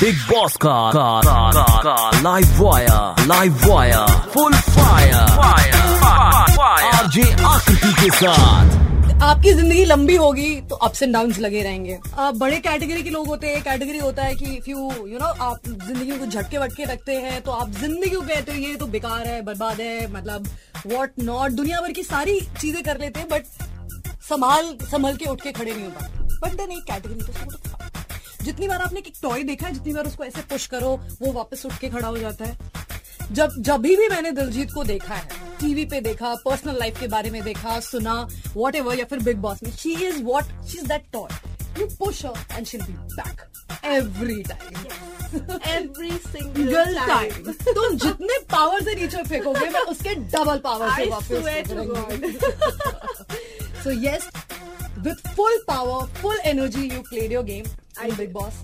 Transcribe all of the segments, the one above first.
Big boss का live wire full fire RJ Aakriti के साथ। आपकी जिंदगी लंबी होगी तो अप्स एंड डाउन्स लगे रहेंगे। बड़े कैटेगरी के लोग होते हैं, कैटेगरी होता है कि इफ यू आप जिंदगी को झटके वटके रखते हैं तो आप जिंदगी को कहते हो ये तो बेकार है, बर्बाद है, मतलब व्हाट नॉट, दुनिया भर की सारी चीजें कर लेते हैं बट संभल के उठ के खड़े नहीं हो पाते। बट देन एक कैटेगरी तो जितनी बार आपने एक टॉय देखा है, जितनी बार उसको ऐसे पुश करो वो वापस उठ के खड़ा हो जाता है। जब भी मैंने दिलजीत को देखा है, टीवी पे देखा, पर्सनल लाइफ के बारे में देखा, सुना, वॉट एवर, या फिर बिग बॉस में, she is that toy, you push her and she will be back every single time. तुम जितने पावर से नीचे फेंकोगे मैं उसके डबल पावर से वापस। So yes, with full power, full energy you played your game I big boss.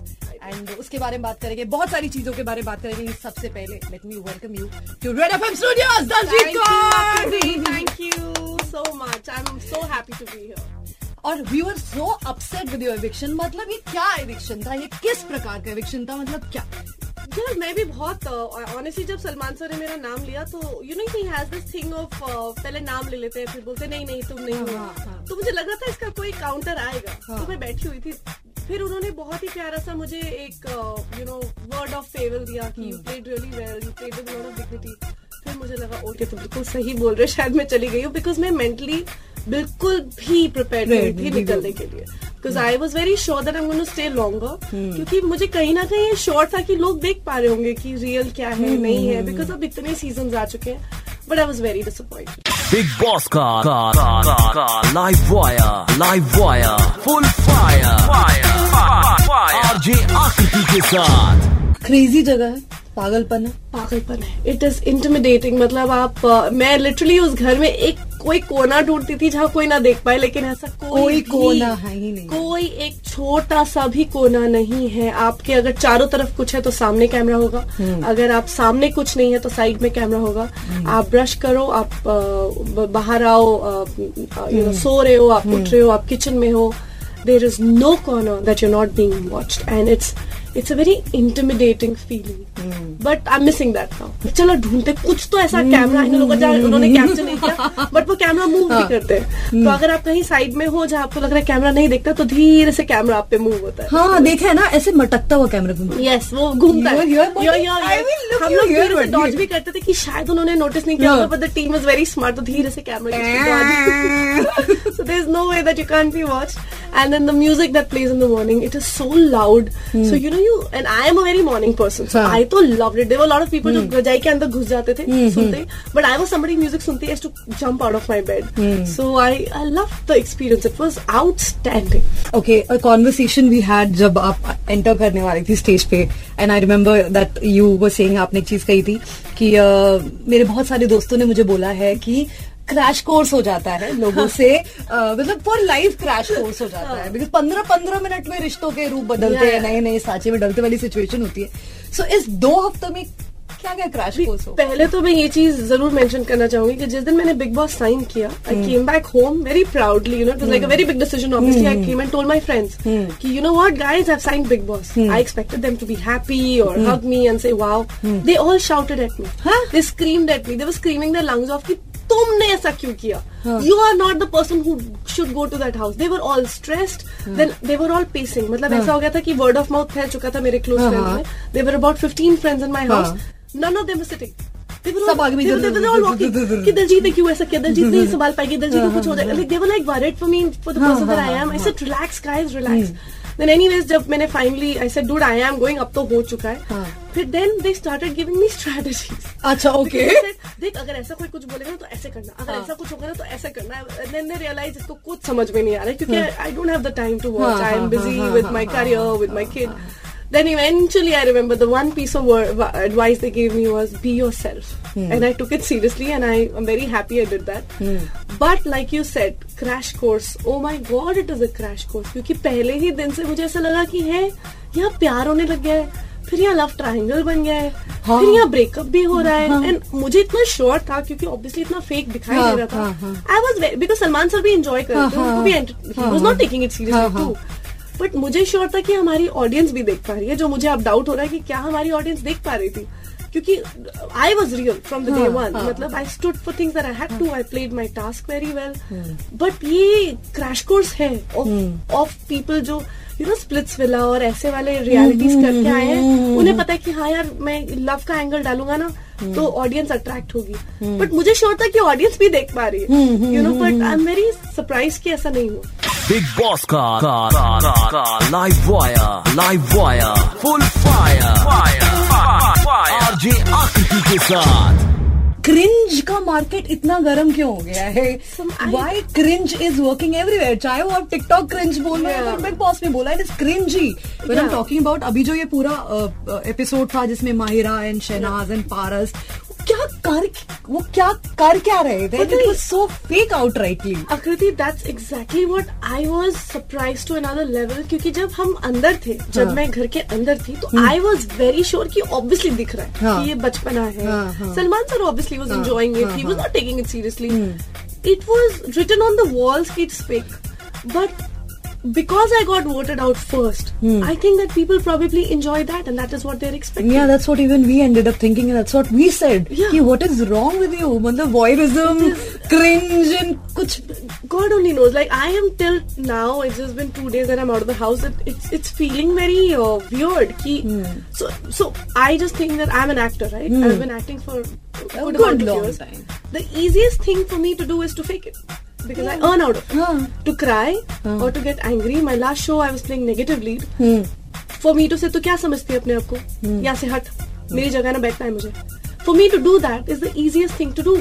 And उसके बारे में बात करेंगे, बहुत सारी चीजों के बारे में बात करेंगे। सबसे पहले let me welcome you to red FM studios Diljit Kaur. Thank you so much, I am so happy to be here. और we were so upset with your eviction. मतलब ये क्या एविक्शन था, ये किस प्रकार का एविक्शन था, मतलब क्या? यार मैं भी बहुत ऑनेस्टली जब सलमान सर ने मेरा नाम लिया तो you know he has this thing of पहले नाम ले लेते हैं फिर बोलते नहीं तुम नहीं हो, तो मुझे लग रहा था इसका कोई काउंटर आएगा। तो मैं बैठी हुई थी, फिर उन्होंने बहुत ही प्यारा सा मुझे एक you know word of favour दिया कि you played really well, you played with lot of dignity. फिर मुझे लगा ओके तुम बिल्कुल सही बोल रहे हो, शायद मैं चली गई हूँ, बिकॉज मैं मेंटली बिल्कुल भी प्रिपेयर नहीं थी निकलने के लिए। Because I was very sure that I am going to stay longer, क्योंकि मुझे कहीं ना कहीं श्योर था कि लोग देख पा रहे होंगे कि रियल क्या है नहीं है, बिकॉज अब इतने सीजन आ चुके हैं। But I was very disappointed. Big boss का live wire full fire RJ Aakriti के साथ। क्रेजी जगह है, पागलपन है, इट इज इंटिमिडेटिंग। मतलब आप मैं लिटरली उस घर में एक कोई कोना ढूंढती थी जहाँ कोई ना देख पाए, लेकिन ऐसा कोई कोना है ही नहीं, कोई एक छोटा सा भी कोना नहीं है। आपके अगर चारों तरफ कुछ है तो सामने कैमरा होगा, अगर आप सामने कुछ नहीं है तो साइड में कैमरा होगा। आप ब्रश करो, आप बाहर आओ, यू नो सो रहे हो, आप उठ रहे हो, आप किचन में हो, देयर इज नो कोना that you are not being watched and it's a very intimidating feeling. But I am missing that now. चलो ढूंढते कुछ तो ऐसा कैमरा इन लोगों जहाँ उन्होंने कैप्चर नहीं किया, बट वो कैमरा मूव भी करते हैं। तो अगर आप कहीं साइड में हो जहाँ आपको लग रहा है कैमरा नहीं देखता तो धीरे से कैमरा आप पे मूव होता है। हाँ देखा है ना, ऐसे मटकता हुआ कैमरा घूमता है। यस वो घूमता है। हम लोग धीरे से डॉज भी करते थे कि शायद उन्होंने नोटिस नहीं किया, but the team is very smart, तो धीरे से camera. So there is no way that you can't be watched. And then the music that plays in the morning, it is so loud. So and I am a very morning person. So I too loved it. There were a lot of people who घर के अंदर घुस जाते थे सुनते, but I was somebody music सुनती has to jump out of my bed. So I loved the experience. It was outstanding. Okay, a conversation we had जब आप enter करने वाली थी stage पे, and I remember that you were saying आपने एक चीज कही थी कि मेरे बहुत सारे दोस्तों ने मुझे बोला है कि क्रैश कोर्स हो जाता है लोगों से, मतलब फॉर लाइफ क्रैश कोर्स हो जाता है, बिकॉज 15 मिनट में रिश्तों के रूप बदलते हैं, नए साँचे में ढलते वाली सिचुएशन होती है। सो इस 2 हफ्तों में क्या क्रैश कोर्स हो? पहले तो मैं ये चीज जरूर मेंशन करना चाहूंगी कि जिस दिन मैंने बिग बॉस साइन किया, I came back home very proudly, you know it was like a very big decision. Obviously I came and told my friends कि you know what guys, I have signed big boss. I expected them to be happy और hug me and say wow. They all shouted at me, they screamed at me, they were screaming their lungs off कि तुमने ऐसा क्यों किया, you are not the person who should go to that house. They were all stressed, then they were all pacing. मतलब ऐसा हो गया था कि वर्ड ऑफ माउथ फैल चुका था मेरे क्लोज फ्रेंड्स में। They were about 15 friends in my house, none of them were sitting, कि दिलजीत ने क्यों ऐसा किया, दिलजीत नहीं संभाल पाएगी, दिलजीत को कुछ हो जाएगा। Like they were like worried for me, for the person that I am. I said relax guys, relax. Then anyways, जब मैंने finally I said dude I am going, अब तो हो चुका है। फिर then they started giving me strategies. अच्छा okay, देख अगर ऐसा कोई कुछ बोलेगा तो ऐसे करना, अगर ऐसा कुछ होगा ना तो ऐसे करना। Then they realized इसको कुछ समझ में नहीं आ रहा है क्योंकि I don't have the time to watch. I am busy with my career, with my kid. Then eventually I remember the one piece of advice they gave me was be yourself. And I took it seriously and I am very happy I did that. But like you said, crash course. Oh my God, it is a crash course. क्योंकि पहले ही दिन से मुझे ऐसा लगा कि है यहाँ प्यार होने लग गया है, फिर यहाँ लव ट्रायंगल बन गया है, फिर यहाँ ब्रेकअप भी हो रहा है। एंड मुझे इतना श्योर था क्योंकि ऑब्वियसली इतना फेक दिखाई दे रहा था। I was because Salman sir भी एंजॉय कर रहे थे, उनको भी, he was not taking it seriously too. But मुझे श्योर था कि हमारी ऑडियंस भी देख पा रही है, जो मुझे अब डाउट हो रहा है कि क्या हमारी ऑडियंस देख पा रही थी, क्योंकि I was real from the day one. मतलब I stood for things that I had to, I played my task very well. But ये क्रैश कोर्स है ऑफ पीपल जो यू नो स्प्लिट्सविला और ऐसे वाले रियलिटीज करके आए हैं. उन्हें पता है कि हाँ यार मैं लव का एंगल डालूंगा ना तो ऑडियंस अट्रैक्ट होगी. बट मुझे श्योर था कि ऑडियंस भी देख पा रही है, you know. But I am very surprise कि ऐसा नहीं हुआ. बिग बॉस का live wire full fire RJ Aakriti के साथ. क्रिंज का मार्केट इतना गर्म क्यों हो गया है? Why cringe is working everywhere, चाहे वो आप टिकटॉक क्रिंज बोल रहे हो, बिग बॉस में बोला इट इज क्रिंज ही. When I am talking about अभी जो ये पूरा एपिसोड था जिसमें माहिरा एंड शहनाज एंड पारस क्या कर रहे थे, it was so fake out rightly. Aakriti, that's exactly what I was surprised to another level, क्योंकि जब हम अंदर थे, जब मैं घर के अंदर थी, तो आई वाज वेरी श्योर कि ऑब्वियसली दिख रहा है कि ये बचपना है. Salman sir obviously was enjoying it, he was not taking it seriously. It was written on the walls कि it's fake, but because I got voted out first, I think that people probably enjoy that and that is what they're expecting. Yeah, that's what even we ended up thinking and that's what we said. Yeah. Ki, what is wrong with you? Matlab voyeurism, cringe and kuch. God only knows. Like I am till now, it's just been 2 days that I'm out of the house. It's feeling very weird. Ki, So I just think that I'm an actor, right? I've been acting for a good long time. The easiest thing for me to do is to fake it. Because I earn out of it. To cry or to get angry. My last show I was playing negative lead. For me to say, तो क्या समझती है अपने आप को? यहाँ से हट, मेरी जगह ना बैठना है मुझे. For me to do that is the easiest thing to do.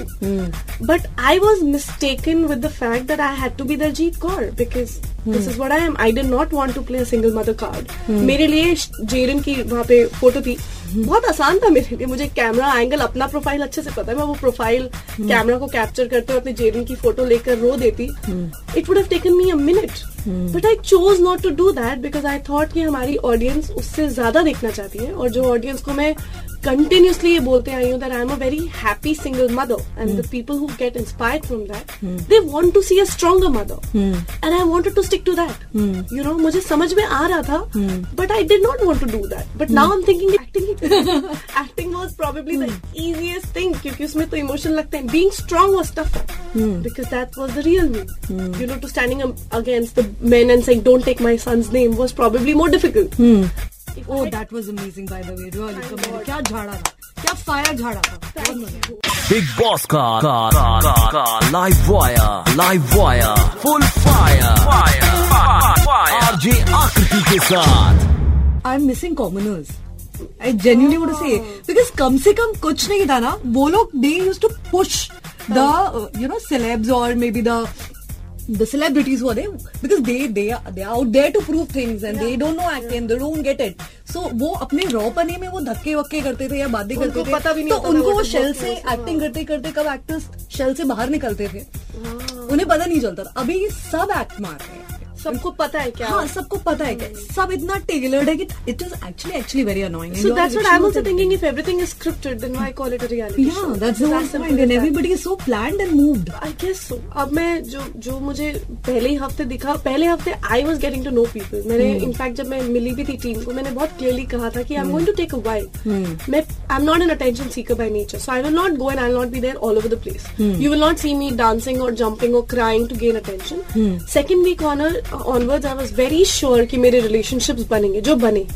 But I was mistaken with the fact that I had to be Diljit Kaur because this is what I am. I did not want to play a single mother card. मेरे लिए gerund की वहाँ पे photo थी, बहुत आसान था मेरे लिए. मुझे कैमरा एंगल, अपना प्रोफाइल अच्छे से पता है. मैं वो प्रोफाइल कैमरा को कैप्चर करते हुए अपने जेरन की फोटो लेकर रो देती. It would have taken me a minute, but I chose not to do that because I thought कि हमारी ऑडियंस उससे ज्यादा देखना चाहती है. और जो ऑडियंस को मैं continuously ये बोलते आई हूँ that I am a very happy single mother and the people who get inspired from that they want to see a stronger mother and I wanted to stick to that. You know, मुझे समझ में आ रहा था but I did not want to do that. But now I'm thinking acting was probably the easiest thing क्योंकि उसमें तो emotion लगते हैं. Being strong was tougher because that was the real me. You know, to standing against the men and saying don't take my son's name was probably more difficult. Oh, that was amazing by the way. Really, क्या झाड़ा था, क्या fire झाड़ा था. Bigg boss का live wire full fire RJ Aakriti के साथ. I am missing commoners. I genuinely would say because कम से कम कुछ नहीं था ना. वो लोग they used to push the you know celebs और maybe the celebrities who are there because they are out there to prove things and they don't know acting and they don't get it. So वो अपने raw पने में वो धक्के वक्के करते थे या बातें करते थे, पता भी नहीं. तो उनको शेल से एक्टिंग करते करते कब एक्टर्स शेल से बाहर निकलते थे उन्हें पता नहीं चलता था. अभी ये सब एक्ट मार रहे हैं, सबको पता है क्या. हाँ, सबको पता है क्या. सब इतना टेलर्ड है कि it is actually very annoying. So that's what I'm also thinking. If everything is scripted, then why call it a reality show? Yeah, that's the point. And everybody is so planned and moved. I guess so. अब मैं जो मुझे पहले हफ्ते I was getting to know people. मैंने in fact जब मैं मिली भी थी टीम को, मैंने बहुत क्लियरली कहा था कि I'm going to take a while. I'm not an attention seeker by nature, so I will not go and I'll not be there all over the place. You will not see me dancing or jumping or crying to gain attention. Second week onwards, I was very sure कि मेरे relationships बनेंगे जो बने.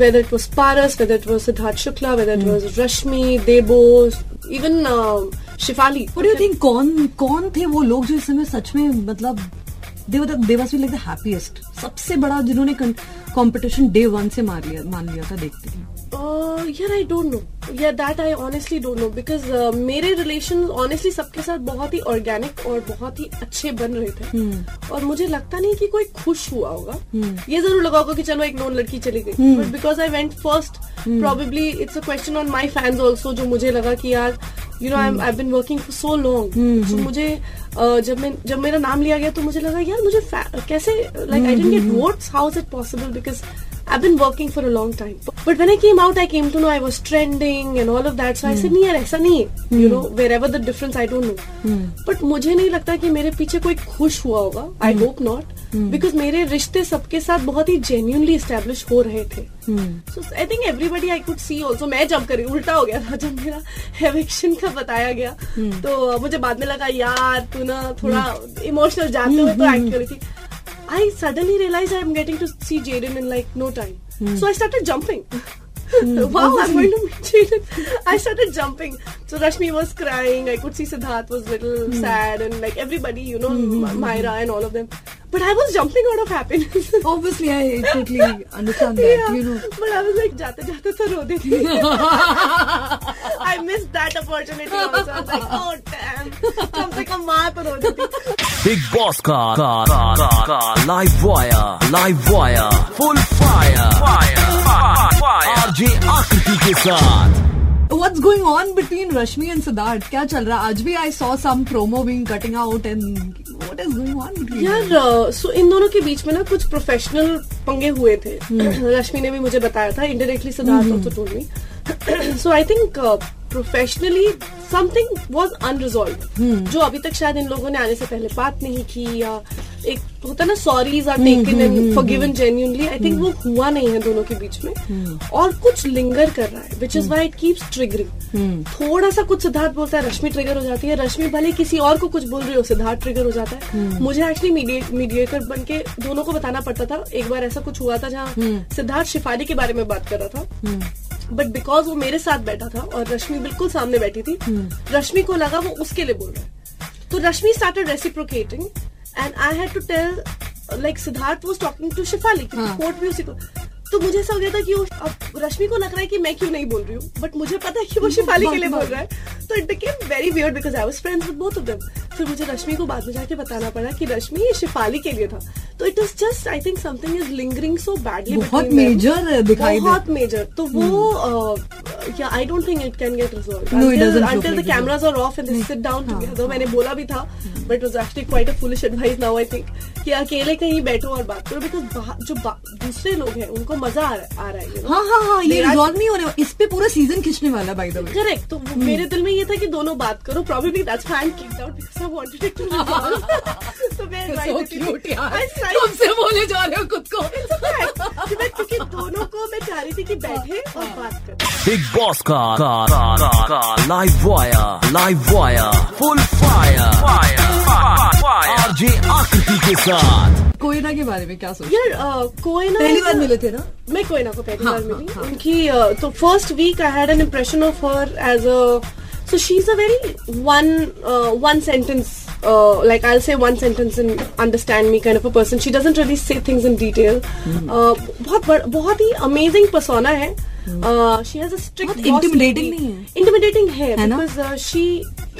Whether it was Paras, whether it was Siddharth Shukla, whether it was Rashmi, Debo, even Shefali. What do you think? कौन थे वो लोग जो इस समय सच में, मतलब they must be like the happiest, सबसे बड़ा जिन्होंने competition day one से मान लिया था देखते ही. यार I don't know. Yeah, that I honestly don't know because मेरे relation honestly सबके साथ बहुत ही organic और बहुत ही अच्छे बन रहे थे. और मुझे लगता नहीं कि कोई खुश हुआ होगा. ये जरूर लगा होगा कि चलो एक नॉन लड़की चली गई. But because I went first, probably it's a question on my fans also, जो मुझे लगा कि यार you know I've been working for so long. So मुझे जब मेरा नाम लिया गया तो मुझे लगा यार मुझे कैसे like I didn't get votes, how is it possible because I've been working for a long time. But when I came out, I came to know I was trending and all of that. So I said, नहीं यार ऐसा नहीं है. You know, wherever the difference, I don't know. But मुझे नहीं लगता कि मेरे पीछे कोई खुश हुआ होगा. I hope not. Because मेरे रिश्ते सबके साथ बहुत ही genuinely established हो रहे थे. So I think everybody I could see also. मैं जब करी उल्टा हो गया था जब मेरा eviction का बताया गया. तो मुझे बाद में लगा यार तू ना थोड़ा emotional जाते हुए तो act करी थी. I suddenly realized I'm getting to see Jaden in like no time. So I started jumping. Wow, I'm going to meet Jaden. I started jumping. So Rashmi was crying. I could see Siddharth was little sad and like everybody, you know, Mahira and all of them. But I was jumping out of happiness. Obviously, I totally understand that, yeah, you know. But I was like, जाते जाते तो रो देती थी. I missed that opportunity also. I was like, oh damn. कम से कम माँ तो रो देती. Big Boss का live wire, full fire. RJ Akriti के साथ. What's going on between Rashmi and Siddharth? क्या चल रहा है? आज भी I saw some promo being cutting out and what is going on between them? यार, so इन दोनों के बीच में ना कुछ प्रोफेशनल पंगे हुए थे. रश्मि ने भी मुझे बताया था indirectly. Siddharth also told me. So I think professionally something was unresolved. जो अभी तक शायद इन लोगों ने आने से पहले बात नहीं की या एक होता ना sorries are taken and forgiven genuinely. I think वो हुआ नहीं है दोनों के बीच में और कुछ लिंगर कर रहा है which is why it keeps triggering. थोड़ा सा कुछ सिद्धार्थ बोलता है रश्मि ट्रिगर हो जाती है. रश्मि भले किसी और को कुछ बोल रही हो सिद्धार्थ ट्रिगर हो जाता है. मुझे एक्चुअली मीडिएटर बन के दोनों को बताना पड़ता था. एक बार ऐसा कुछ हुआ था जहाँ सिद्धार्थ शेफाली के बारे में बात कर रहा था. बट बिकॉज वो मेरे साथ बैठा था और रश्मि बिल्कुल सामने बैठी थी. रश्मि को लगा वो उसके लिए बोल रहा है तो Rashmi started reciprocating and I had to tell like Siddharth was talking to Shefali कोर्ट भी उसी को. तो मुझे ऐसा हो गया था कि वो अब रश्मि को लग रहा है कि मैं क्यों नहीं बोल रही हूँ बट मुझे पता है कि वो शेफाली के लिए बोल रहा है. तो it became very weird because I was friends with both of them. फिर मुझे रश्मि को बाद में जाके बताना पड़ा कि रश्मि ये शेफाली के लिए था. तो it is just I think something is lingering so badly. बहुत मेजर दिखाई बहुत मेजर. तो वो या I don't think it can get resolve until the cameras are off and they sit down together. मैंने बोला भी था but it was actually quite a foolish advice now I think कि अकेले कहीं बैठो और बात करो बिकॉज जो दूसरे लोग हैं उनको मजा आ रहा है. हाँ, ये रिजॉल्व नहीं हो रहा. इस पे पूरा सीजन खींचने वाला बाय द वे. करेक्ट. तो मेरे दिल में ये था कि दोनों बात करो. Probably that's why I am kicked out because I wanted it to resolve. तो मैं तुमसे बोले जा रहे हो खुद को क्योंकि दोनों को मैं चाह रही थी कि बैठे और बात करें. बिग बॉस का live wire full fire RJ Aakriti के साथ. कोयना के बारे में क्या सोच यार? कोयना पहली बार मिले थे ना? मैं कोयना को पहली बार मिली. उनकी तो first week I had an impression of her as a so she is a very one sentence like I'll say one sentence and understand me kind of a person. She doesn't really say things in detail. बहुत ही amazing persona है. She has a strict boss. Intimidating नहीं है. Intimidating है because she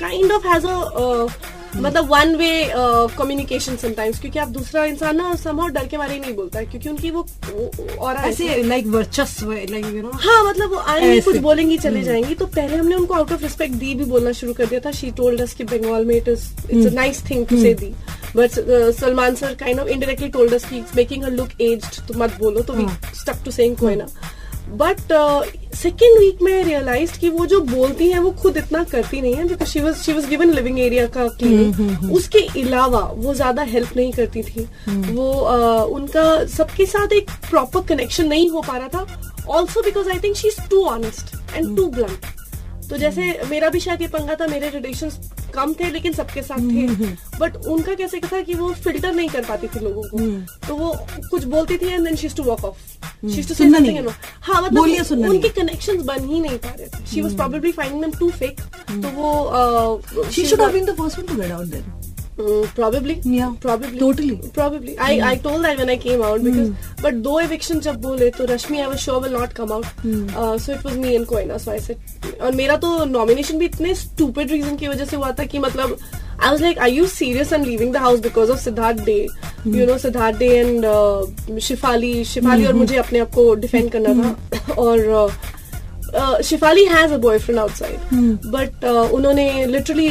kind of has a मतलब one way communication sometimes क्योंकि आप दूसरा इंसान ना somehow डर के बारे में नहीं बोलता है क्योंकि उनकी वो और ऐसे लाइक वर्चस्व लाइक यू नो. हाँ मतलब वो आएंगे कुछ बोलेंगी चले जाएंगी. तो पहले हमने उनको आउट ऑफ रिस्पेक्ट दी भी बोलना शुरू कर दिया था. शी टोल्ड अस कि बंगाल में it's a nice thing to say the but Salman sir kind of indirectly told us कि it's making her look aged तो मत बोलो. तो we stuck to saying Koena. But second week में रियलाइज कि वो जो बोलती हैं वो खुद इतना करती नहीं है because she was given living area का क्लीनिंग. उसके अलावा वो ज्यादा हेल्प नहीं करती थी. वो उनका सबके साथ एक प्रॉपर कनेक्शन नहीं हो पा रहा था. Also because I think she is too honest and too blunt. तो जैसे मेरा भी शायद ये पंगा था. मेरे रिलेशंस कम थे लेकिन सबके साथ थे बट उनका कैसे था कि वो फिल्टर नहीं कर पाती थी लोगों को. तो वो कुछ बोलती थी and then she used to walk off. She used to say something and हाँ मतलब उनके कनेक्शंस बन ही नहीं पा रहे थे. She was probably finding them too fake. तो वो she should have been the first one to get out then. Probably. I told that when I came out because but दो evictions जब बोले तो Rashmi I was sure will not come out. So it was me and Koina. So I said और मेरा तो nomination भी इतने stupid reason की वजह से हुआ था कि मतलब I was like are you serious I'm leaving the house because of Siddharth Day. You know Siddharth Day and Shefali और मुझे अपने आप को defend करना था और Shefali has a boyfriend outside, but उन्होंने लिटरली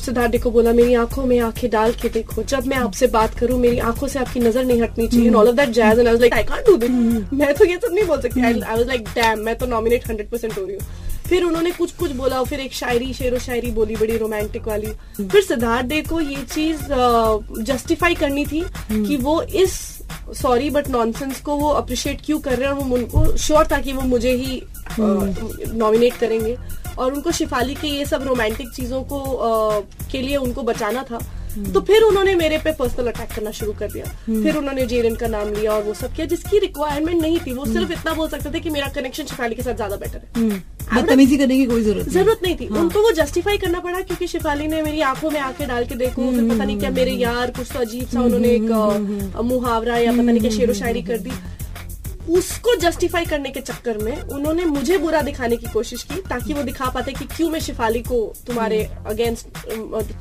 सिद्धार्थ को बोला मेरी आंखों में आंखें डाल के देखो, जब मैं आपसे बात करूं मेरी आंखों से आपकी नजर नहीं हटनी चाहिए, and all of that jazz, and I was like I can't do this, मैं तो ये सब नहीं बोल सकती, आई वाज लाइक डैम मैं तो नॉमिनेट 100% हो रही हूँ. फिर उन्होंने कुछ कुछ बोला, फिर एक शायरी शेरो शायरी बोली बड़ी रोमांटिक वाली. फिर सिद्धार्थ डे को ये चीज जस्टिफाई करनी थी कि वो इस सॉरी बट नॉनसेंस को वो अप्रिशिएट क्यों कर रहे हैं, और वो उनको श्योर था कि वो मुझे ही नॉमिनेट करेंगे, और उनको शेफाली के ये सब रोमांटिक चीजों को के लिए उनको बचाना था. तो फिर उन्होंने मेरे पे पर्सनल अटैक करना शुरू कर दिया. फिर उन्होंने जेरन का नाम लिया और वो सब किया जिसकी रिक्वायरमेंट नहीं थी. वो सिर्फ इतना बोल सकते थे कि मेरा कनेक्शन शेफाली के साथ ज्यादा बेटर है, बदतमीजी करने की कोई जरूरत नहीं थी. हाँ. उनको वो जस्टिफाई करना पड़ा क्योंकि शेफाली ने मेरी आंखों में आंखें डाल के देखो, फिर पता नहीं क्या मेरे यार, कुछ तो अजीब सा उन्होंने एक मुहावरा या पता नहीं क्या शेरो शायरी कर दी. उसको जस्टिफाई करने के चक्कर में उन्होंने मुझे बुरा दिखाने की कोशिश की ताकि वो दिखा पाते कि क्यों मैं शेफाली को तुम्हारे अगेंस्ट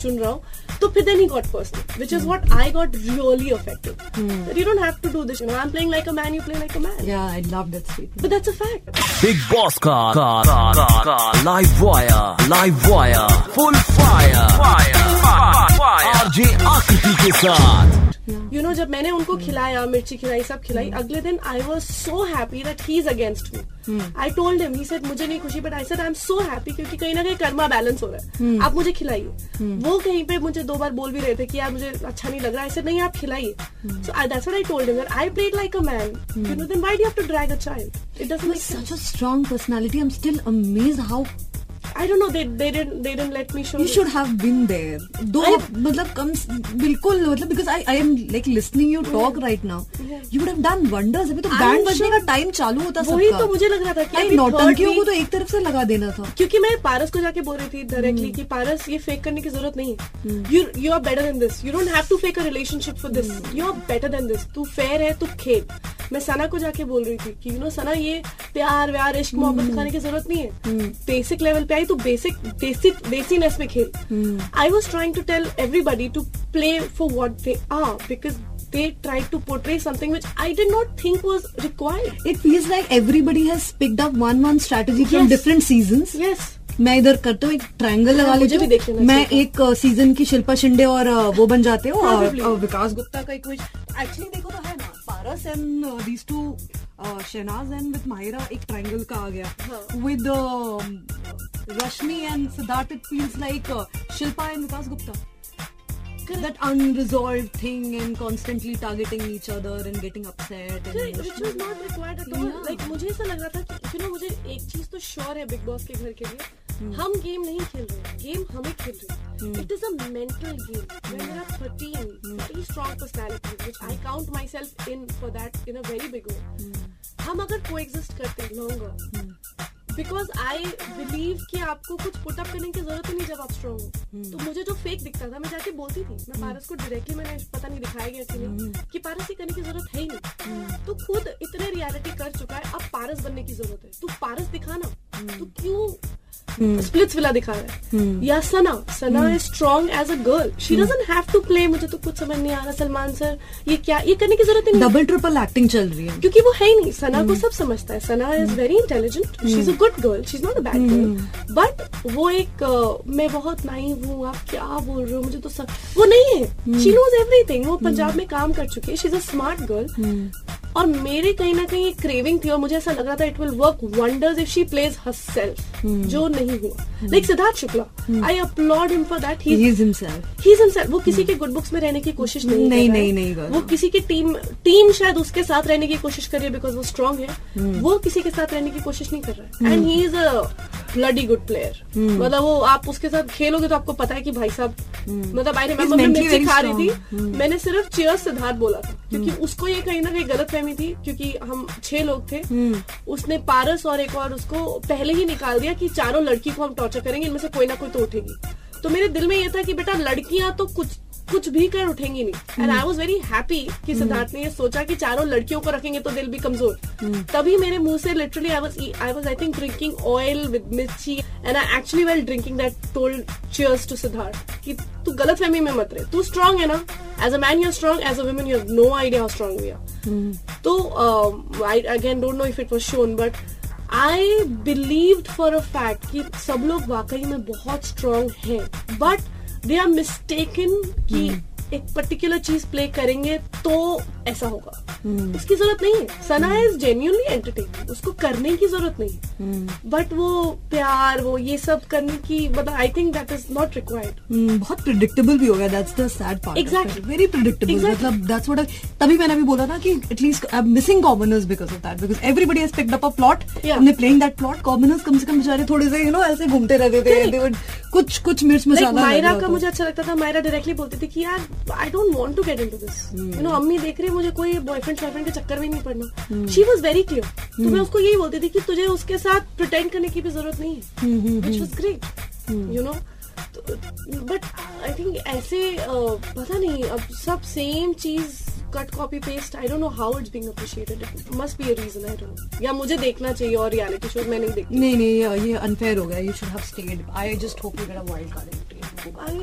चुन रहा हूँ. तो फिर then he got personal, which is what I got really affected. You don't have to do this, I am playing like a man, you play like a man. Yeah I love that statement, but that's a fact. Bigg boss का live wire full fire RJ Aakriti के साथ. You know, जब मैंने उनको खिलाया, मिर्ची खिलाई, सब खिलाई, अगले दिन I was so happy that he is against me. I told him, he said मुझे नहीं खुशी, but I said I am so happy क्योंकि कहीं ना कहीं कर्मा बैलेंस हो रहा है. आप मुझे खिलाइए. वो कहीं पे मुझे दो बार बोल भी रहे थे कि यार मुझे अच्छा नहीं लग रहा, आई सेड नहीं आप खिलाइए. So that's what I told him, I played like a man, you know, then why do you have to drag a child, it doesn't make such a strong personality. I am still amazed how, I don't know, they didn't let me show. You should have been there. Though, मतलब कम बिल्कुल मतलब because I am like listening you talk right now. You would have done wonders. अभी तो band बजने का time चालू होता सबका. वही तो मुझे लग रहा था कि नौटंकियों को तो एक तरफ से लगा देना था. क्योंकि मैं पारस को जाके बोल रही थी डायरेक्टली कि पारस ये फेक करने की जरूरत नहीं है. You are better than this. You don't have to fake a relationship for this. You are better than this. तू fair है, तू खेल. मैं सना को जाके बोल रही थी कि यू नो सना ये प्यार व्यार इश्क मोहब्बत दिखाने की जरूरत नहीं है. बेसिक लेवल पे आई तो बेसिकनेस में खेल. I was trying to tell everybody to play for what they are because they tried to portray something which I did not think was required. It feels like everybody has picked up one strategy from different seasons. Yes. मैं इधर करता हूँ एक triangle लगा लेती हूँ, मैं एक सीजन की शिल्पा शिंदे और वो बन जाते हो और विकास गुप्ता का एक एक्चुअली देखो तो है ना, Paras and these two Shehnaz and with Mahira एक ट्रायंगल का आ गया with Rashmi and Siddharth. It feels like Shilpa and Vikas Gupta. That unresolved thing and constantly targeting each other and getting upset. And which was not required at all. Yeah. Like मुझे ऐसा लग रहा था कि you know मुझे एक चीज तो श्योर है बिग बॉस के घर के लिए, हम गेम नहीं खेल रहे, गेम हमें खेल रही है. It is a mental game. When there are 13 very strong personalities, which I count myself in for that in a very big way. हम अगर coexist करते longer. बिकॉज आई बिलीव कि आपको कुछ पुट अप करने की जरूरत ही नहीं जब आप स्ट्रॉन्ग हो. तो मुझे जो फेक दिखता था मैं जाके बोलती थी, मैं पारस को डायरेक्टली मैंने पता नहीं दिखाया गया इसलिए कि पारस ये करने की जरूरत है ही नहीं. तो खुद इतने रियलिटी कर चुका है, अब पारस बनने की जरूरत है. तू पारस दिखाना, तू क्यों स्प्लिट्सविला दिखा रहा है? या Sana is strong as a girl, she doesn't have to play. मुझे तो कुछ समझ नहीं आ रहा सलमान सर, ये क्या, ये करने की जरूरत नहीं. डबल ट्रिपल एक्टिंग चल रही है क्योंकि वो है ही नहीं. सना को सब समझता है, Sana is very intelligent, she is a good girl, she is not a bad girl, but वो एक मैं बहुत नाइव हूँ, आप क्या बोल रहे हो, मुझे तो सब वो नहीं है. शी नोज एवरीथिंग, वो पंजाब में काम कर चुकी है, she is a smart girl. और मेरे कहीं ना कहीं एक क्रेविंग थी और मुझे ऐसा लग रहा था it will work wonders if she plays herself, जो नहीं हुआ. Like Siddharth Shukla, I applaud him for that, he is himself, he is himself. वो किसी के गुड बुक्स में रहने की कोशिश नहीं कर रहा. वो किसी की टीम शायद उसके साथ रहने की कोशिश कर रही है बिकॉज वो स्ट्रांग है, वो किसी के साथ रहने की कोशिश नहीं कर रहा है. And he is a bloody good player. मतलब वो आप उसके साथ खेलोगे तो आपको पता है कि भाई साहब, मतलब आई रिमेम्बर मैं मिर्ची खा रही थी, मैंने सिर्फ चीयर्स सिद्धार्थ बोला था क्योंकि उसको ये कहीं ना कहीं गलत फहमी थी क्योंकि हम 6 लोग थे. उसने पारस और एक और उसको पहले ही निकाल दिया कि चारों लड़की को हम टॉर्चर करेंगे, इनमें से कोई ना कोई तो उठेगी. तो मेरे दिल में ये था कि बेटा लड़कियां तो कुछ भी कर उठेंगी नहीं. And I was very happy कि सिद्धार्थ ने ये सोचा कि चारों लड़कियों को रखेंगे तो दिल भी कमजोर. तभी मेरे मुंह से literally I think drinking oil with मिर्ची and I actually well drinking that told cheers to Siddharth कि तू गलत फहमी में मत रहे, तू स्ट्रांग है ना, as a man you are strong, as a woman you have no idea how strong we are. तो I again don't know if it was shown, but I believed for a fact कि सब लोग वाकई में बहुत strong हैं, but they are mistaken कि एक पर्टिकुलर चीज प्ले करेंगे तो ऐसा होगा. उसकी जरूरत नहीं है. सना इज जेन्युइनली एंटरटेनिंग, उसको करने की जरूरत नहीं है, बट वो प्यार वो ये सब करने की मतलब I think that is not required. बहुत प्रिडिक्टेबल भी हो गया, that's the sad part. Exactly, very predictable. मतलब दैट्स व्हाट, तभी मैंने भी बोला ना कि at least I am missing commoners because of that, because everybody has picked up a plot and they playing that plot. Commoners कम से कम बेचारे थोड़े से यू नो ऐसे घूमते रहते थे, कुछ कुछ मिर्च मसाला. मायरा का मुझे अच्छा लगता था, मायरा डायरेक्टली बोलती थी कि यार I don't want to get into this. You know, अम्मी देख रही है, मुझे कोई बॉयफ्रेंड शॉयफ्रेंड के चक्कर में नहीं पड़ना. She was very clear. तो मैं उसको यही बोलती थी कि तुझे उसके साथ pretend करने की भी जरूरत नहीं है, which was great. You know, but I think ऐसे पता नहीं अब सब सेम चीज cut copy paste. I don't know how it's being appreciated. It must be a reason. I don't know. या मुझे देखना चाहिए और रियलिटी शो मैं नहीं देखती. नहीं ये unfair हो गया. You should have stayed. I just hope you get a wild card.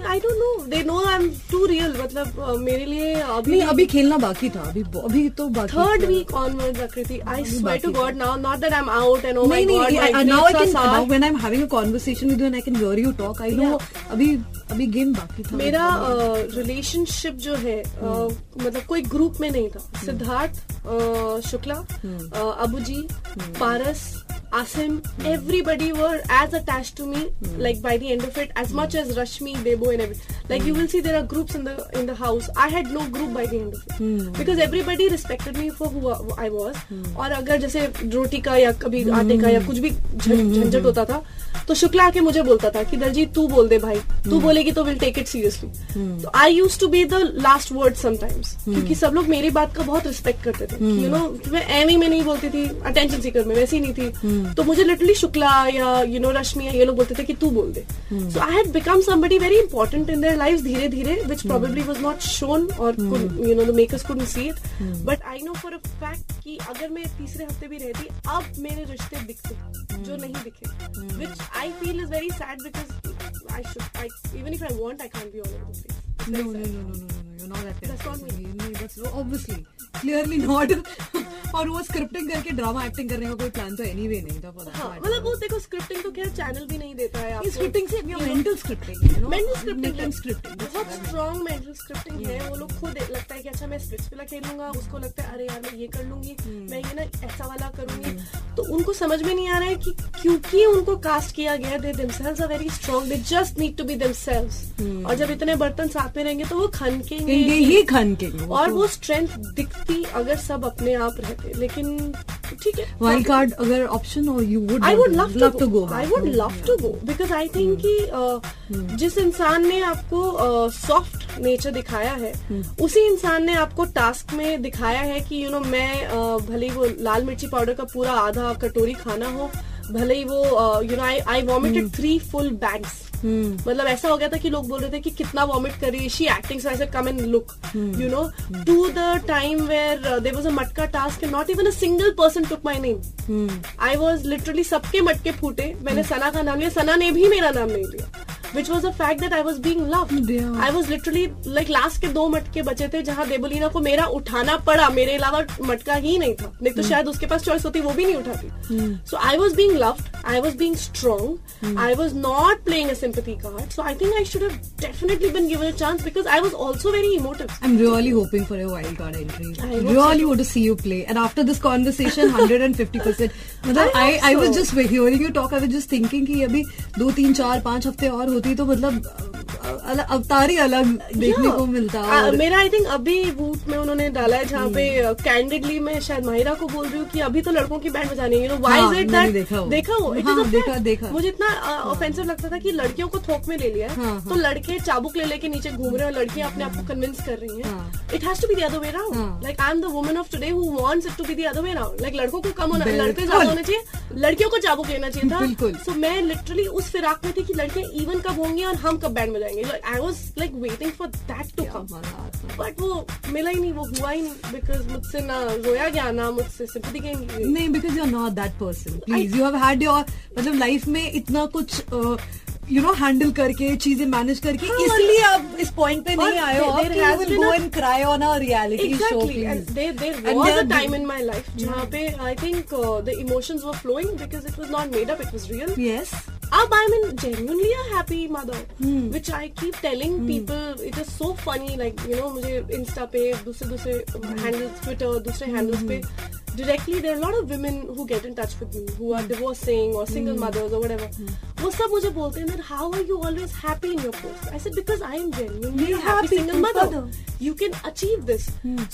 I don't know. They know I'm too real. मतलब मेरे लिए अभी खेलना बाकी था. अभी तो बाकी. Third week onwards, Akriti. I swear to God now. Not that I'm out and oh my God. नहीं. Now I can. Now when I'm having a conversation with you and I can hear you talk, I know. अभी game बाकी था. मेरा relationship जो है मतलब कोई group में नहीं था. सिद्धार्थ शुक्ला, अबूजी, पारस, Asim, everybody were as attached to me, like by the end of it, as much as Rashmi, Debo and everything. Like you will see there are groups in the house. I had no group by the end of it. Because everybody respected me for who I was. और अगर जैसे रोटी का या कभी आटे का या कुछ भी झंझट होता था तो शुक्ला आके मुझे बोलता था कि दलजीत तू बोल दे भाई, तू बोलेगी तो विल टेक इट सीरियसली. तो I used to be the last word sometimes, क्योंकि सब लोग मेरी बात का बहुत रिस्पेक्ट करते थे. यू नो मैं एमी में नहीं बोलती थी, अटेंशन सीकर में वैसी नहीं थी. तो मुझे लिटरली शुक्ला या यू नो रश्मि ये लोग बोलते थे कि तू बोल दे. So I had become somebody very important in their lives धीरे धीरे, which probably was not shown और you know the makers couldn't see it, but I know for a fact कि अगर मैं तीसरे हफ्ते भी रहती अब मेरे रिश्ते दिखते जो नहीं दिखे, which I feel is very sad because I should, even if I want I can't be all over the place. No, you're not that type. That's not me. No, that's obviously, clearly not. और वो scripting करके drama acting करने का कोई plan तो anyway नहीं था. मतलब वो देखो स्क्रिप्टिंग तो खैर चैनल भी नहीं देता है. स्क्रिप्टिंग से मेंटल स्क्रिप्टिंग बहुत स्ट्रांग मेंटल स्क्रिप्टिंग है. वो लोग खुद लगता है कि अच्छा मैं स्प्लिट्सविला खेलूंगा, उसको लगता है अरे यार मैं ये कर लूंगी, मैं ये ना ऐसा वाला करूंगी. तो उनको समझ में नहीं आ रहा है कि क्योंकि उनको कास्ट किया गया, they themselves are very strong, they just need to be themselves. और जब इतने बर्तन साथ में रहेंगे तो वो खनकेंगे और वो स्ट्रेंथ दिखती अगर सब अपने आप रहते. लेकिन ठीक है, वाइल्ड कार्ड अगर ऑप्शन हो, you would I would love to go because I think कि जिस इंसान ने आपको सॉफ्ट नेचर दिखाया है, उसी इंसान ने आपको टास्क में दिखाया है कि यू नो मैं भले ही वो लाल मिर्ची पाउडर का पूरा आधा कटोरी खाना हो, भले ही वो you know I vomited 3 full bags. मतलब ऐसा हो गया था कि लोग बोल रहे थे कि कितना वॉमिट करी, शी एक्टिंग सो ऐसे come and look you know, to the time where there was a matka task and not even a single person took my name. I was literally, सबके मटके फूटे. मैंने सना का नाम लिया, सना ने भी मेरा नाम नहीं लिया, which was a fact that I was being loved. I was literally like last के 2 मटके बचे थे जहाँ देवोलीना को मेरा उठाना पड़ा. मेरे अलावा मटका ही नहीं था. नहीं तो शायद उसके पास चॉइस होती, वो भी नहीं उठाती. So I was being loved, I was being strong, I was not playing a sympathy card. So I think I should have definitely been given a chance because I was also very emotive. I'm really hoping for a wild card entry. I really want to see you play. And after this conversation, 150%. मतलब I was just hearing you talk, I was just thinking कि अभी 2, 3, 4, 5 हफ्ते और तो मतलब अवतार ही अलग देखने को मिलता है मेरा. आई थिंक अभी वूट में उन्होंने डाला है जहाँ पे कैंडिडली मैं शायद माहिरा को बोल रही हूँ कि अभी तो लड़कों की बैंड बजानी है. देखा मुझे इतना ऑफेंसिव लगता था कि लड़कियों को थोक में ले लिया है, तो लड़के चाबुक ले लेके नीचे घूम रहे हैं और लड़कियां अपने आप को कन्विंस कर रही है. It has to be the other way round. Like I am the woman of today who wants it to be the other way round. Like लड़कों को कम होना, लड़के ज्यादा होना चाहिए, लड़कियों को चाबुक लेना चाहिए था. बिल्कुल. सो मैं लिटरली उस फिराक में थी कि लड़के इवन कब होंगे और हम कब बैंड बजाएंगे. I was like waiting for that to come, but वो मिला ही नहीं, वो हुआ ही नहीं. बिकॉज मुझसे ना रोया गया, ना मुझसे सिंपैथी गई. नहीं, because you are not that person. Please, you have had your मतलब लाइफ में इतना कुछ यू नो हैंडल करके चीजें मैनेज करके, इसलिए आप इस पॉइंट पे नहीं आए हो आप can go and cry on a reality show. There was a time in my life जहां पे I think the emotions were flowing because it was not made up, it was real. Yes. I am genuinely a happy mother, which I keep telling people. It is so funny, like you know, मुझे Insta पे, दूसरे handles, Twitter, दूसरे handles पे directly there are a lot of women who get in touch with me who are divorcing or single mothers or whatever. वो सब मुझे बोलते हैं that how are you always happy in your post? I said because I am genuinely a happy single mother. You can achieve this.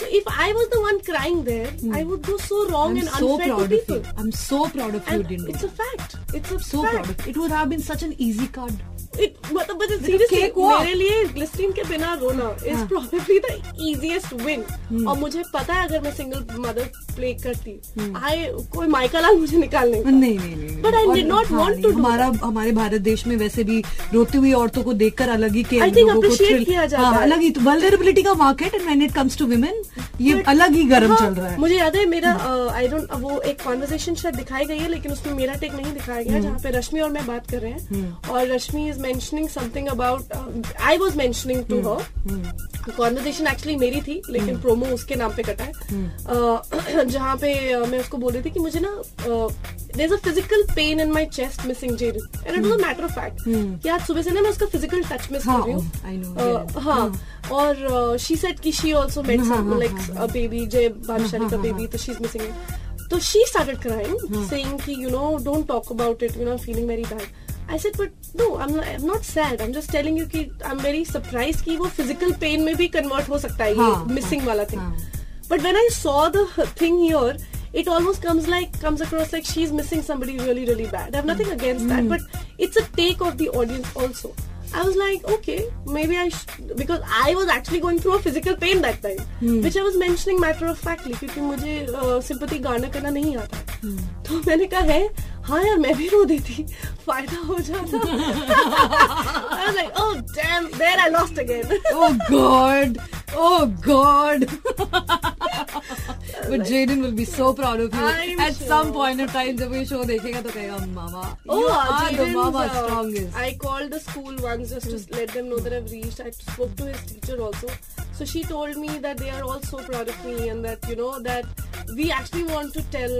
So if I was the one crying there, I would do so wrong and unfair to people. I'm so proud of you. And didn't it's a fact. It's a so fact. Proud. It would have been such an easy card. It but seriously मेरे लिए glycerine के बिना रोना is probably the easiest win. और मुझे पता है अगर मैं single mother play करती कोई माइकल लाल मुझे निकाल लेगा. नहीं. But I did not want to. हमारे भारत देश में वैसे भी रोती हुई औरतों को देखकर अलग ही के लोगों को थ्रिल किया जाता है, अलग ही वल्नरेबिलिटी का market. And when it comes to women ये अलग ही गर्म चल रहा है. मुझे याद है मेरा आई डोंट वो एक कॉन्वर्सेशन शायद दिखाई गई है लेकिन उसमें मेरा टेक नहीं दिखाया गया जहाँ पे रश्मि और मैं बात कर रहे हैं और Rashmi is mentioning something about I was mentioning to her the conversation actually मेरी थी लेकिन promo उसके नाम पे कटा है जहाँ पे मैं उसको बोल रही थी कि मुझे ना there's a physical pain in my chest missing Jaden and it was a matter of fact कि आज सुबह से ना मैं उसका physical touch miss कर रही हूँ. हाँ. और she said कि she also met someone like a baby जय भानुशाली का baby तो she's missing it. तो she started crying saying कि you know don't talk about it, you know I'm feeling very bad. I said, but no, I'm not sad. I'm just telling you that I'm very surprised कि वो physical pain में भी convert हो सकता है ये missing वाला thing. But when I saw the thing here, it almost comes across like she's missing somebody really, really bad. I have nothing against that, but it's a take of the audience also. I was like, okay, maybe because I was actually going through a physical pain that time, which I was mentioning matter of factly, क्योंकि मुझे sympathy गाना करना नहीं आता. तो मैंने कहा है, हाँ यार मैं भी रो देती, फायदा हो जाता. I was like, oh damn, there I lost again. Oh God. But Jaden will be so proud of you. At some point of time, जब ये show देखेगा तो कहेगा mama, you are the mama strongest. I called the school once just to let them know that I've reached. I spoke to his teacher also. So she told me that they are all so proud of me and that you know that we actually want to tell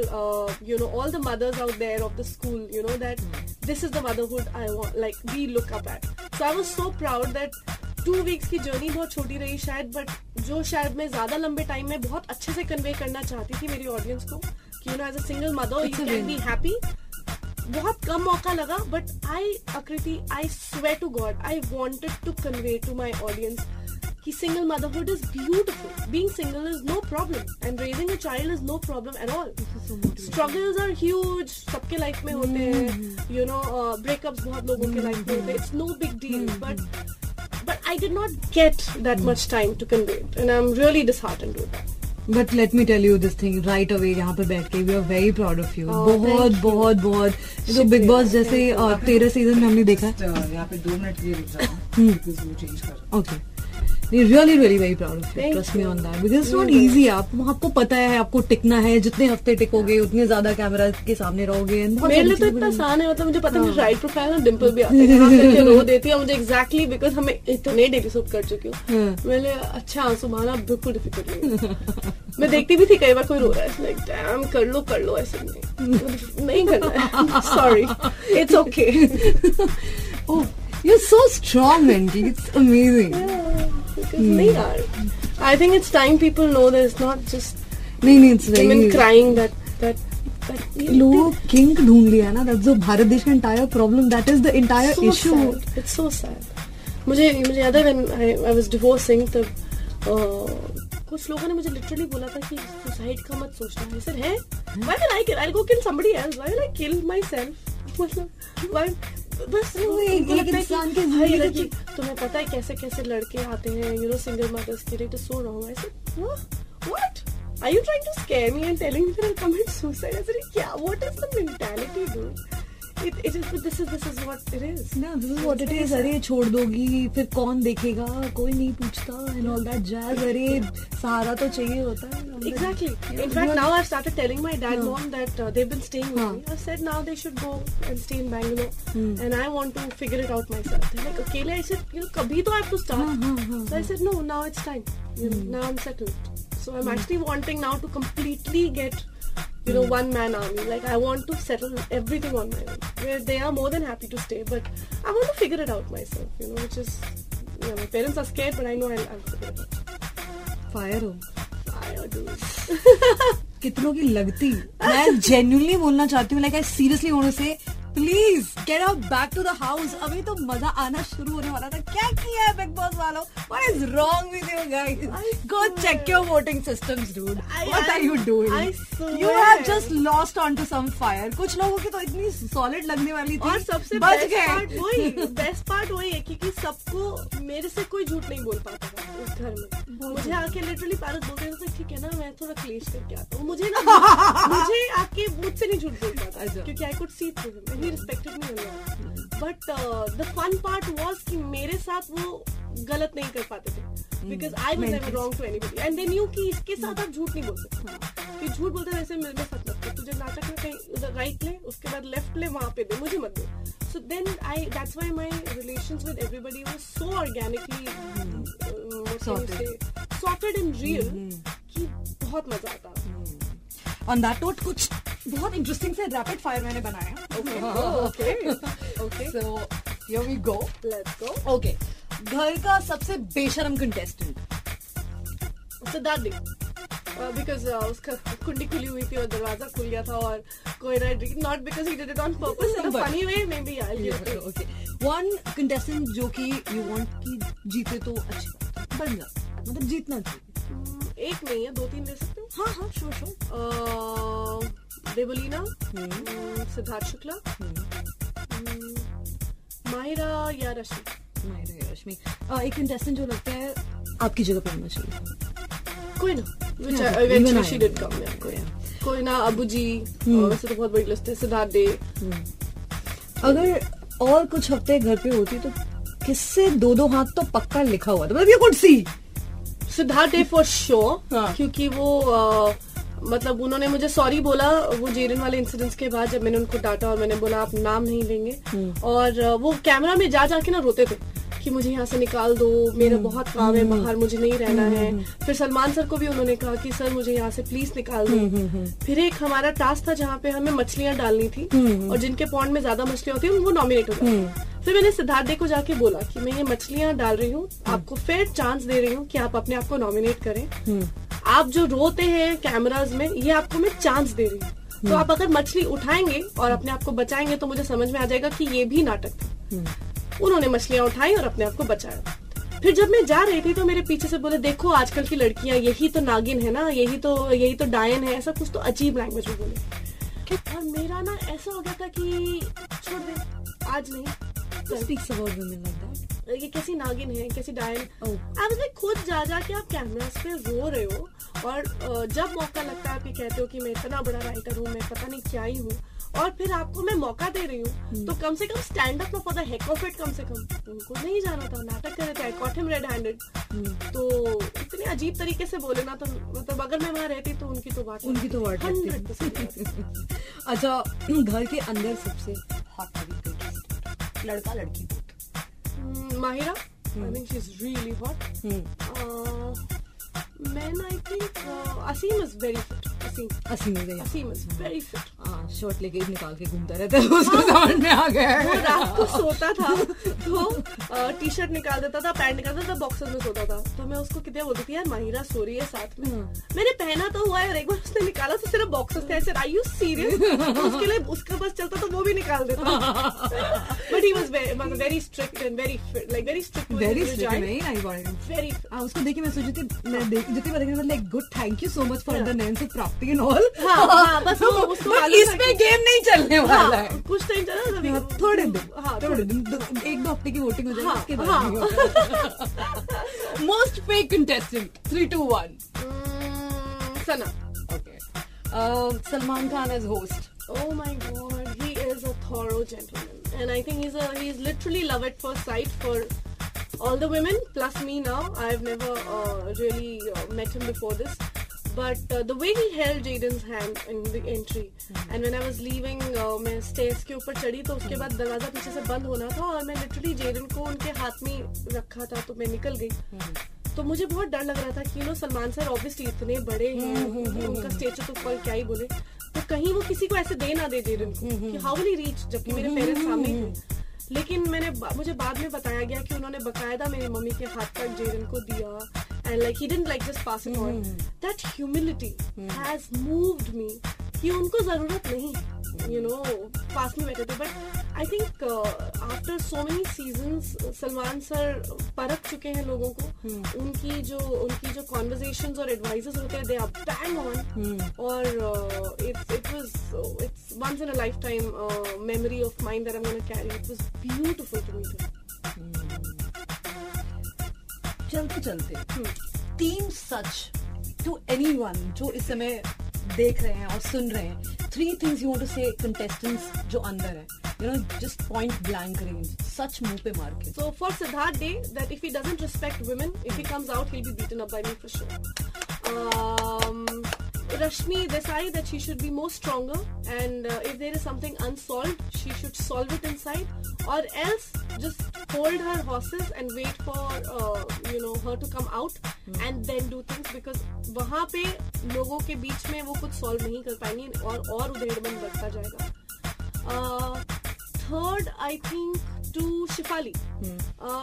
you know all the mothers out there of the school you know that this is the motherhood I want, like we look up at. So I was so proud that 2 weeks की journey बहुत छोटी रही शायद but जो शायद मैं ज्यादा लंबे टाइम में बहुत अच्छे से कन्वे करना चाहती थी मेरी ऑडियंस को कि you know as a single mother you can be happy. बहुत कम मौका लगा बट आई आकृति I swear to God I wanted to convey to my audience कि single motherhood is beautiful. Being single is no problem and raising a child is no problem at all. Struggles are huge, सबके life में होते हैं you know, breakups बहुत लोगों के life में होते हैं. It's no big deal but I did not get that much time to convey it and I'm really disheartened with that. But let me tell you this thing right away यहाँ पे बैठ के we are very proud of you. बहुत तो Big Boss जैसे 13 season में हमने देखा है. यहाँ पे 2 मिनट के लिए रुक जाओ because वो change कर okay. Really really very proud of you, trust me on that because it's not easy. आपको पता है आपको टिकना है, जितने हफ्ते टिकोगे उतने ज्यादा कैमरा के सामने रहोगे. मेरे लिए तो इतना आसान है, मतलब मुझे पता है राइट प्रोफाइल में डिम्पल भी आते हैं, रो देती है मुझे एग्जैक्टली बिकॉज हमें इतने एपिसोड कर चुकी हूँ. मेरे लिए अच्छा आंसू माना बिल्कुल डिफिकल्ट. मैं देखती भी थी कई बार कोई रो रहा है डैम कर लो ऐसे नहीं करना, sorry it's okay. You're so strong, Venki. It's amazing. नहीं यार, I think it's time people know that it's not just women crying that लोग किंग ढूंढ लिया ना. That's the भारत देश का entire problem. That is the entire issue. Sad. It's so sad. मुझे याद है when I was divorcing तब कुछ लोगों ने मुझे literally बोला था कि suicide का मत सोचना. I said है? Why will I kill? I'll go kill somebody else. Why will I kill myself? मतलब why? बस एक इंसान की जिंदगी. तुम्हें पता है कैसे कैसे लड़के आते हैं यू नो सिंगल मदर्स के लिए तो सो रहा हूँ ऐसे. What? Are you trying to scare me and telling me that I'll commit suicide? क्या? What is the mentality, dude? This is what it is. No, this is what it is. अरे छोड़ दोगी फिर कौन देखेगा, कोई नहीं पूछता and all that jazz. अरे सहारा तो चाहिए होता है. Exactly. In fact, now I've started telling my dad, mom that they've been staying with me. I've said now they should go and stay in Bangalore, and I want to figure it out myself. They're like, अकेले I said, you know, कभी तो I have to start. So I said, no, now it's time. Now I'm settled. So I'm actually wanting now to completely get, you know, one man army. Like I want to settle everything on my own. Where they are more than happy to stay, but I want to figure it out myself. You know, which is, you know, my parents are scared, but I know I'll figure it out. Fire हो, fire dude. कितनों की लगती. मैं genuinely बोलना चाहती हूँ. Like I seriously want to say, please get out back to the house. अभी तो मजा आना शुरू होने वाला था. क्या किया है बिग बॉस वालों? What is wrong with you guys? Go check your voting systems, dude. What are you doing? I swear. You have just lost onto some fire. कुछ लोगों की तो इतनी solid लगने वाली थी. और सबसे best part वही है क्योंकि सबको मेरे से कोई झूठ नहीं बोल पाता था इस घर में. मुझे आके लिटरली पारस बोलते थे ठीक है ना मैं थोड़ा क्लेश करके आता हूँ. मुझे आके मुझसे नहीं झूठ बोल पाता क्योंकि I could see through him. He respected me a lot. But the fun part was कि मेरे साथ वो गलत नहीं कर पाते थे because I was never wrong to anybody and they knew कि इसके साथ आप झूठ नहीं बोल सकते. झूठ बोलते वैसे मेरे साथ लगता है तुझे नाटक में कहीं राइट ले उसके बाद लेफ्ट ले वहाँ पे दे मुझे मत दे. So then that's why my relations with everybody was so organically sorted and real कि बहुत मजा आता. On that note कुछ बहुत इंटरेस्टिंग से रैपिड फायर मैंने बनाया. Okay so here we go let's go. Okay घर का सबसे बेशरम कंटेस्टेंट सिद्धार्थ बिकॉज उसका कुंडी खुली हुई थी और दरवाजा खुल गया था और कोई ना not because he did it on purpose in a funny way maybe I will give. Okay one contestant जो कि यू वांट कि जीते तो अच्छी बात बन जाए मतलब जीतना चाहिए. एक नहीं है दो तीन दे सकते हो. हाँ हाँ श्योर श्योर. देवोलीना, सिद्धार्थ शुक्ला, माहिरा या रश्मि. माहिरा या रश्मि. एक कंटेस्टेंट जो लगता है आपकी जगह पर होना चाहिए. कोई ना which eventually she did come. कोई ना अबू जी वैसे तो बहुत बड़ी लिस्ट है. सिद्धार्थ दे अगर और कुछ हफ्ते घर पे होती तो किससे दो दो हाथ तो पक्का लिखा हुआ था. मतलब ये कुर्सी सिद्धार्थ डे फॉर श्योर क्योंकि वो मतलब उन्होंने मुझे सॉरी बोला वो जेरिन वाले इंसिडेंट्स के बाद जब मैंने उनको डांटा और मैंने बोला आप नाम नहीं लेंगे. और वो कैमरा में जाके ना रोते थे कि मुझे यहाँ से निकाल दो मेरा बहुत काम है बाहर मुझे नहीं रहना है. फिर सलमान सर को भी उन्होंने कहा कि सर मुझे यहाँ से प्लीज निकाल दो. फिर एक हमारा टास्क था जहाँ पे हमें मछलियाँ डालनी थी और जिनके पॉन्ड में ज्यादा मछलियाँ होती हैं वो नॉमिनेट हो गए. फिर मैंने सिद्धार्थ डे को जाके बोला कि मैं ये मछलियाँ डाल रही हूँ आपको फेयर चांस दे रही हूँ कि आप अपने आप को नॉमिनेट करें. आप जो रोते हैं कैमराज में ये आपको मैं चांस दे रही हूँ तो आप अगर मछली उठाएंगे और अपने आप को बचाएंगे तो मुझे समझ में आ जाएगा कि ये भी नाटक था. उन्होंने मछलियां उठाई और अपने आप को बचाया. फिर जब मैं जा रही थी तो मेरे पीछे से बोले देखो आजकल की लड़कियां यही तो नागिन है ना यही तो डायन है ऐसा कुछ तो अजीब लैंग्वेज में बोले. और मेरा ना ऐसा हो गया था कि छोड़ दे आज नहीं ये कैसी नागिन है कैसी डायन. आप उसमें खुद जाके आप कैमरास पे रो रहे हो और जब मौका लगता है आप ये कहते हो कि मैं इतना बड़ा राइटर हूँ मैं पता नहीं क्या ही हूँ और फिर आपको मैं मौका दे रही हूँ तो कम से कम stand up for the heck of it. कम से कम उनको नहीं जाना था नाटक कर रहे थे. I caught him red handed. तो इतने अजीब तरीके से बोले ना तो मतलब अगर मैं वहाँ रहती तो उनकी तो बात 100%. अच्छा घर के अंदर सबसे हॉट लड़का लड़की Mahira, I think she's really hot. Men, I think Asim is very fit. Asim is very fit. Short लेके निकाल के घूमता रहता है उसको समझ में आ गया. वो रात को सोता था तो टी शर्ट निकाल देता था पैंट निकाल देता था बॉक्सर में सोता था. तो मैं उसको कितने बोलती थी यार माहिरा सो रही है साथ में. मैंने पहना तो हुआ है और एक बार उसने निकाला तो सिर्फ बॉक्सर थे. Sir are you serious. उसके लिए उसका बस चलता तो वो भी निकाल देता. But he was very strict and very fit like very strict. उसको देखिए मैं सोचती मैं जितनी बार like good thank you so much for the names of property and all. बस उसको इसमें गेम नहीं चलने वाला है. कुछ टाइम चला थोड़े दिन एक दो हफ्ते की वोटिंग हो जाएगी उसके बाद. Most fake contestant 3, 2, 1 Sana. Okay Salman Khan as host. Oh my God, he is a thorough gentleman, and I think he's literally love at first sight for all the women plus me. Now I've never really met him before this, but the way he held Jaden's hand in the entry, and when I was leaving, मैं stairs के ऊपर चढ़ी तो उसके बाद दरवाजा पीछे से बंद होना था और मैं literally Jaden को उनके हाथ में रखा था तो मैं निकल गई. तो मुझे बहुत डर लग रहा था कि नो सलमान सर ऑब्वियसली इतने बड़े हैं, उनका स्टेचर तो पर क्या ही बोले, तो कहीं वो किसी को ऐसे दे ना दे जेडन को कि हाउ विल ही रीच, जबकि मेरे पेरेंट्स सामने थे. लेकिन मुझे बाद में बताया गया कि उन्होंने बकायदा मेरी मम्मी के हाथ तक जेडन को दिया, and like he didn't like just passing on. That humility has moved me कि उनको जरूरत नहीं, यू नो, पास में बैठे थे. But I think after so many seasons Salman sir परख चुके हैं लोगों को, उनकी जो कॉन्वर्जेशन और एडवाइजेस होते हैं दे आर बैंग ऑन, और it's once in a life time memory of mind that I am gonna carry. It was beautiful to me. चलते 3 सच टू एनीवन जो इस समय देख रहे हैं और सुन रहे हैं, 3 things you want to say contestants जो अंदर है, you know, just point blank range, सच मुंह पे मार के. So for Siddharth day that if he doesn't respect women, if he comes out he will be beaten up by me for sure. Rashmi decided that she should be more stronger, and if there is something unsolved, she should solve it inside, or else just hold her horses and wait for you know, her to come out and then do things, because वहाँ पे लोगों के बीच में वो कुछ solve नहीं कर पाएंगी और उधेड़बंद बढ़ता जाएगा. Third, I think to Shefali,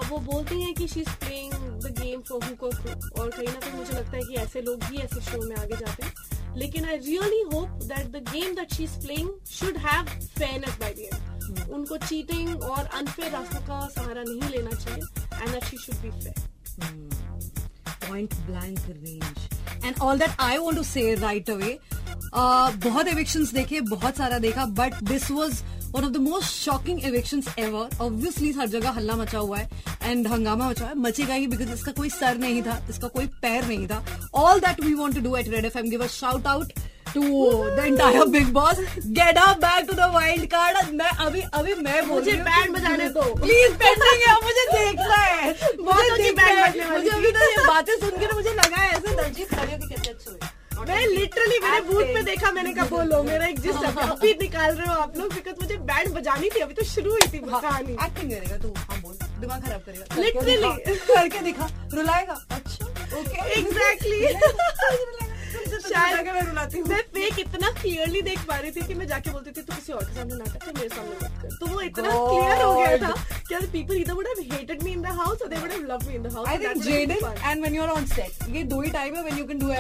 वो बोलते हैं कि she's playing the game for hook or crook, और कहीं ना कहीं मुझे लगता है कि ऐसे लोग ही ऐसे शो में आगे जाते हैं. लेकिन I really hope that the game that she's playing should have fairness by the end. उनको cheating और unfair रास्तों का सहारा नहीं लेना चाहिए, and that she should be fair. Point blank range, and all that I want to say right away. बहुत evictions देखे, बहुत सारा देखा, but this was one of the most shocking evictions ever. Obviously हर जगह हल्ला मचा हुआ है and हंगामा मचा हुआ है, मचेगा ही, because इसका कोई सर नहीं था, इसका कोई पैर नहीं था. All that we want to do at Red FM, give a shout out to the entire Big Boss. Get up back to the wild card. मैं बोल रही हूँ, मुझे बैंड बजाने दो प्लीज. पेंडिंग है, मुझे देखना है, मुझे अभी तो ये बातें सुनकर मुझे लगा है ऐसे दलजीत करियर की कैसे अच्छी हुई. मैं लिटरली मेरे बूथ पे देखा, मैंने कहा बोलो, मेरा एग्जिस्ट अभी निकाल रहे हो आप लोग, बिकॉज मुझे बैंड बजानी थी, अभी तो शुरू हुई थी बजानी. एक्टिंग करेगा तू, हाँ बोल, दिमाग खराब करेगा लिटरली, करके दिखा, रुलाएगा. अच्छा ओके एग्जैक्टली, शायद मैं रुलाती हूँ. मैं फेक इतना क्लियरली देख पा रही थी कि मैं जाके बोलती थी तो किसी और के सामने नाटक कर, मेरे सामने मत कर. तो वो इतना क्लियर हो गया था कि the people either would have hated me in the house or they would have loved me in the house. I think Jaden and when you're on set, ये दो ही टाइम है when you can do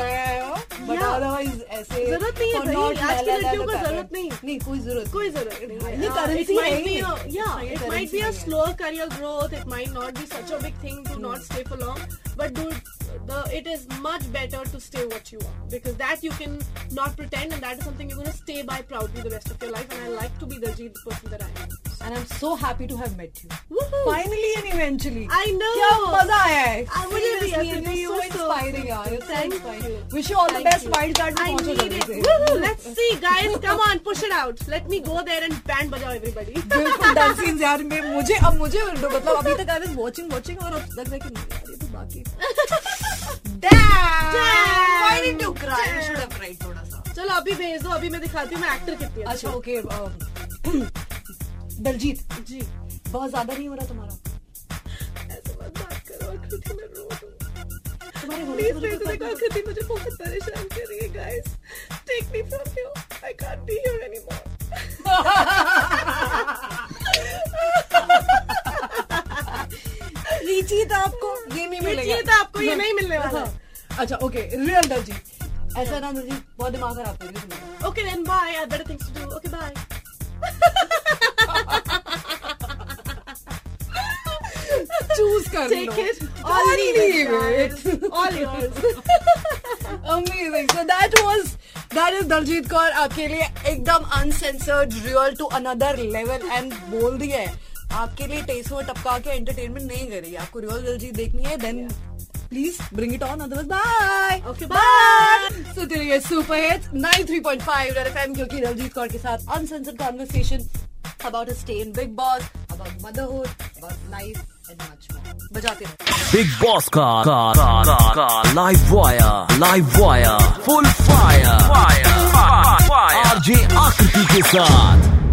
but otherwise ऐसे जरूरत नहीं है. आज की लड़कियों को जरूरत नहीं, कोई जरूरत नहीं. It might be a slower career growth, it might not be such a big thing to not stay for long, but it is much better to stay what you are, because that you can not pretend, and that is something you're going to stay by proudly the rest of your life. And I like to be the person that I am, and I'm so happy to have met you. Woohoo. Finally and eventually. I know. Kya maza aaya hai. It was so inspiring, yaar. Thank you. Wish you all the best. Wild card mein pahuncho jaldi se. Let's see, guys. Come on, push it out. Let me go there and band bajao everybody. Bilkul dancing yaar. मुझे मतलब अभी तक I was watching और अब लग रहा है कि यार ये तो बाकी. Damn. Why did you cry? You should have cried थोड़ा सा. चलो अभी भेज दो, अभी मैं दिखाती हूँ मैं एक्टर कितनी. अच्छा ओके दलजीत जी, बहुत ज्यादा नहीं हो रहा तुम्हारा, ऐसे मत बात करो आकृति, मैं रो रही हूं तुम्हारे होने का. आकृति मुझे बहुत परेशान कर रही है. Guys take me from here, I can't be here anymore. लीजिए आपको ये नहीं मिलेगा, लीजिए आपको ये नहीं मिलने वाला. अच्छा ओके रियल दलजीत, ऐसा ना दलजीत बहुत दिमाग खराब कर रही है. Okay then bye, I have better things to do. Okay bye. Choose कर लो. Take it or leave it. All yours. Amazing. So that is Diljit Kaur आपके लिए एकदम uncensored, real to another level, and बोल दिया है आपके लिए. Test में टपका के entertainment नहीं करेगी, आपको real Diljit देखनी है. Then please bring it on, otherwise bye. Okay bye. So तेरे ये super hits 93.5 RFM, क्योंकि Diljit Kaur के साथ uncensored conversation about his stay in Big Boss, about motherhood, about life and much more. बजाते रहो. Big Boss का live wire, full fire, RJ आकृति के साथ.